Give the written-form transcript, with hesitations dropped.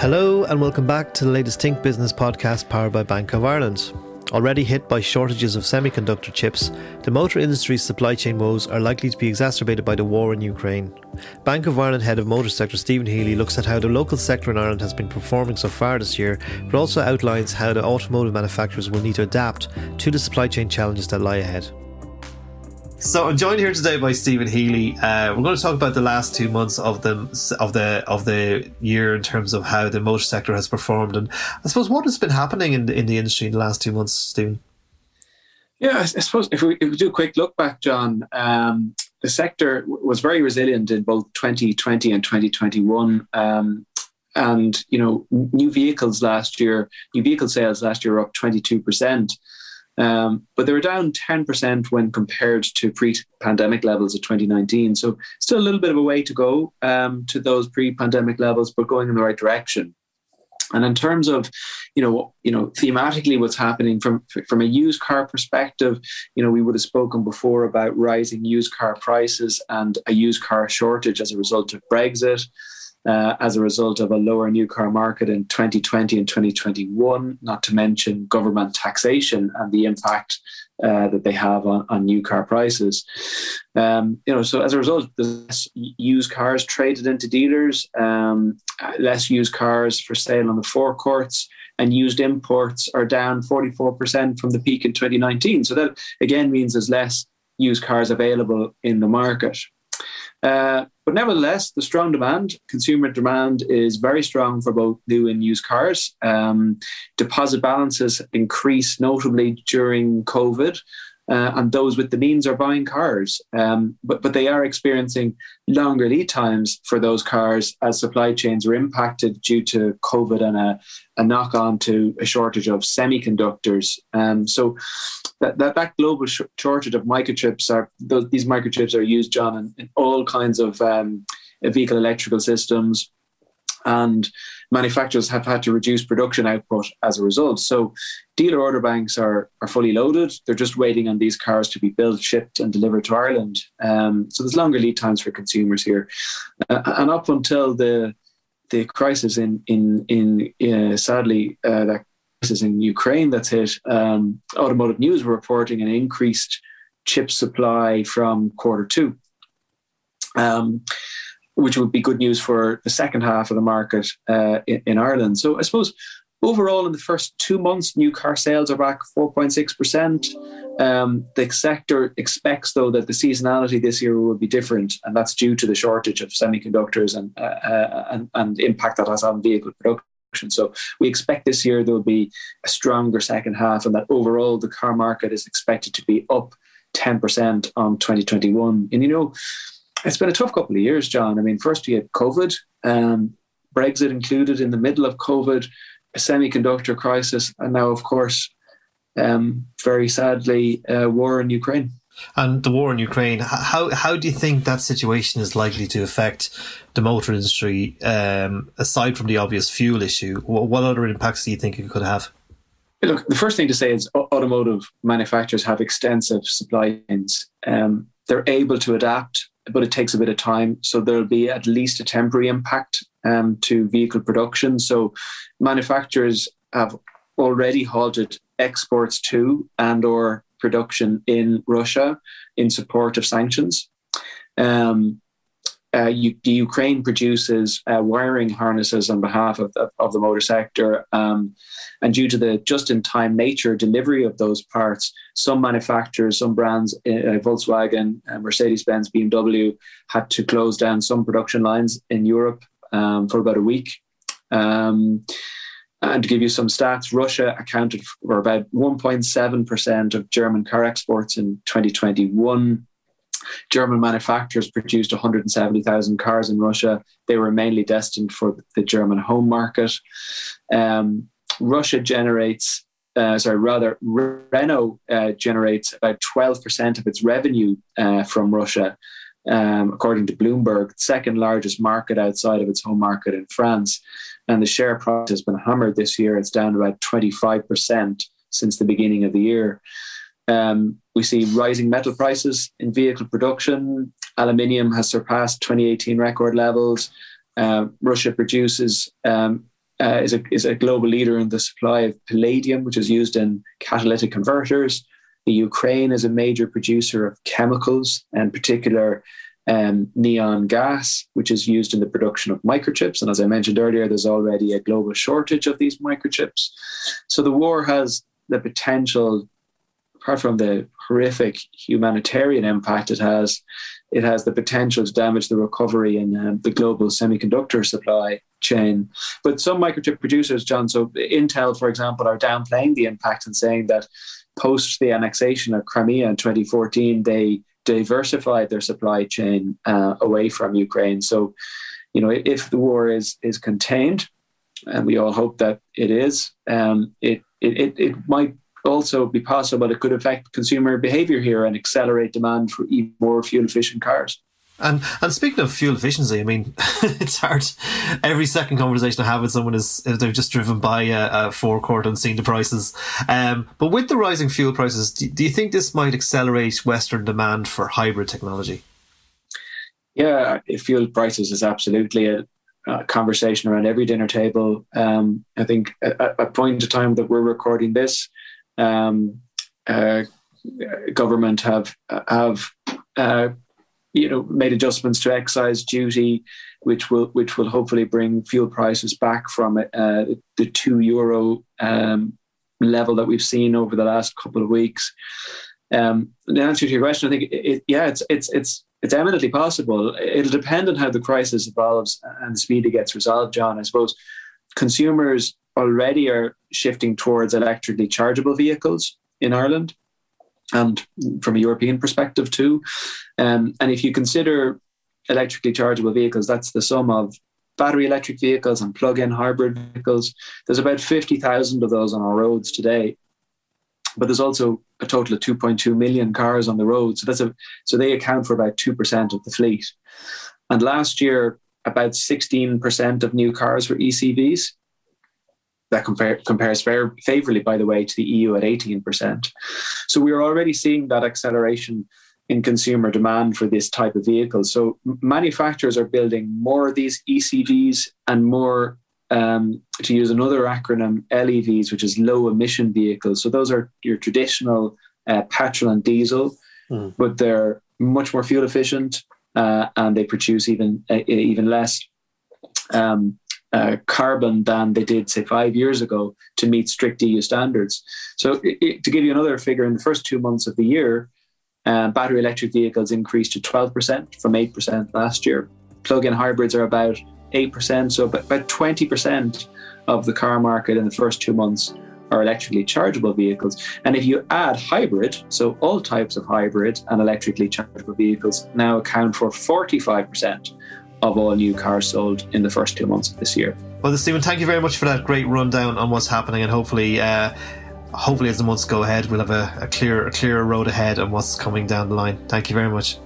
Hello and welcome back to the latest Think Business podcast powered by Bank of Ireland. Already hit by shortages of semiconductor chips, the motor industry's supply chain woes are likely to be exacerbated by the war in Ukraine. Bank of Ireland head of motor sector Stephen Healy looks at how the local sector in Ireland has been performing so far this year, but also outlines how the automotive manufacturers will need to adapt to the supply chain challenges that lie ahead. So I'm joined here today by Stephen Healy. We're going to talk about the last 2 months of the year in terms of how the motor sector has performed, and I suppose what has been happening in the industry in the last 2 months, Stephen. Yeah, I suppose if we do a quick look back, John, the sector was very resilient in both 2020 and 2021. And you know, new vehicle sales last year were up 22%. But they were down 10% when compared to pre-pandemic levels of 2019. So still a little bit of a way to go to those pre-pandemic levels, but going in the right direction. And in terms of, thematically what's happening from a used car perspective, you know, we would have spoken before about rising used car prices and a used car shortage as a result of Brexit. As a result of a lower new car market in 2020 and 2021, not to mention government taxation and the impact that they have on new car prices. So as a result, there's less used cars traded into dealers, less used cars for sale on the forecourts, and used imports are down 44% from the peak in 2019. So that, again, means there's less used cars available in the market. But nevertheless, the strong demand, consumer demand, is very strong for both new and used cars. Deposit balances increased notably during COVID, and those with the means are buying cars. But they are experiencing longer lead times for those cars as supply chains are impacted due to COVID and a knock-on to a shortage of semiconductors. So that global shortage of microchips these microchips are used, John, in all kinds of vehicle electrical systems, and manufacturers have had to reduce production output as a result. So dealer order banks are fully loaded. They're just waiting on these cars to be built, shipped and delivered to Ireland. So there's longer lead times for consumers here. And up until the crisis that crisis in Ukraine that's hit, Automotive News were reporting an increased chip supply from Q2, which would be good news for the second half of the market in Ireland. So I suppose overall in the first 2 months, new car sales are back 4.6%. The sector expects, though, that the seasonality this year will be different, and that's due to the shortage of semiconductors and the impact that has on vehicle production. So we expect this year there will be a stronger second half, and that overall the car market is expected to be up 10% on 2021. And, you know, it's been a tough couple of years, John. I mean, first we had COVID, Brexit included in the middle of COVID, a semiconductor crisis, and now, of course, very sadly, war in Ukraine. And the war in Ukraine, how do you think that situation is likely to affect the motor industry, aside from the obvious fuel issue? What other impacts do you think it could have? Look, the first thing to say is automotive manufacturers have extensive supply chains. They're able to adapt, but it takes a bit of time. So there'll be at least a temporary impact to vehicle production. So manufacturers have already halted exports to and or production in Russia in support of sanctions. The Ukraine produces wiring harnesses on behalf of the motor sector, and due to the just-in-time nature delivery of those parts, some manufacturers, some brands, Volkswagen, Mercedes-Benz, BMW, had to close down some production lines in Europe for about a week. And to give you some stats, Russia accounted for about 1.7% of German car exports in 2021. German manufacturers produced 170,000 cars in Russia. They were mainly destined for the German home market. Renault generates about 12% of its revenue from Russia, according to Bloomberg, second largest market outside of its home market in France. And the share price has been hammered this year. It's down about 25% since the beginning of the year. We see rising metal prices in vehicle production. Aluminium has surpassed 2018 record levels. Russia produces is a global leader in the supply of palladium, which is used in catalytic converters. The Ukraine is a major producer of chemicals, in particular neon gas, which is used in the production of microchips. And as I mentioned earlier, there's already a global shortage of these microchips. So the war has the potential, apart from the horrific humanitarian impact it has the potential to damage the recovery in the global semiconductor supply chain. But some microchip producers, John, so Intel, for example, are downplaying the impact and saying that post the annexation of Crimea in 2014, they diversified their supply chain away from Ukraine. So, you know, if the war is contained, and we all hope that it is, it might also be possible. It could affect consumer behavior here and accelerate demand for even more fuel-efficient cars. And speaking of fuel efficiency, I mean, it's hard. Every second conversation I have with someone is they've just driven by a forecourt and seen the prices. But with the rising fuel prices, do you think this might accelerate Western demand for hybrid technology? Yeah, fuel prices is absolutely a conversation around every dinner table. I think at a point in time that we're recording this, government have made adjustments to excise duty, which will hopefully bring fuel prices back from the €2 level that we've seen over the last couple of weeks. The answer to your question, I think, it's eminently possible. It'll depend on how the crisis evolves and the speed it gets resolved, John. I suppose consumers already are shifting towards electrically chargeable vehicles in Ireland, and from a European perspective too. And if you consider electrically chargeable vehicles, that's the sum of battery electric vehicles and plug-in hybrid vehicles. There's about 50,000 of those on our roads today, but there's also a total of 2.2 million cars on the road. So so they account for about 2% of the fleet. And last year, about 16% of new cars were ECVs. That compares favorably, by the way, to the EU at 18%. So we're already seeing that acceleration in consumer demand for this type of vehicle. So manufacturers are building more of these ECVs and more, to use another acronym, LEVs, which is low emission vehicles. So those are your traditional petrol and diesel, but they're much more fuel efficient and they produce even less carbon than they did, say, 5 years ago to meet strict EU standards. So to give you another figure, in the first 2 months of the year, battery electric vehicles increased to 12% from 8% last year. Plug-in hybrids are about 8%, so about 20% of the car market in the first 2 months are electrically chargeable vehicles. And if you add hybrid, so all types of hybrid and electrically chargeable vehicles now account for 45% of all new cars sold in the first 2 months of this year. Well, Stephen, thank you very much for that great rundown on what's happening, and hopefully as the months go ahead, we'll have a clearer road ahead on what's coming down the line. Thank you very much.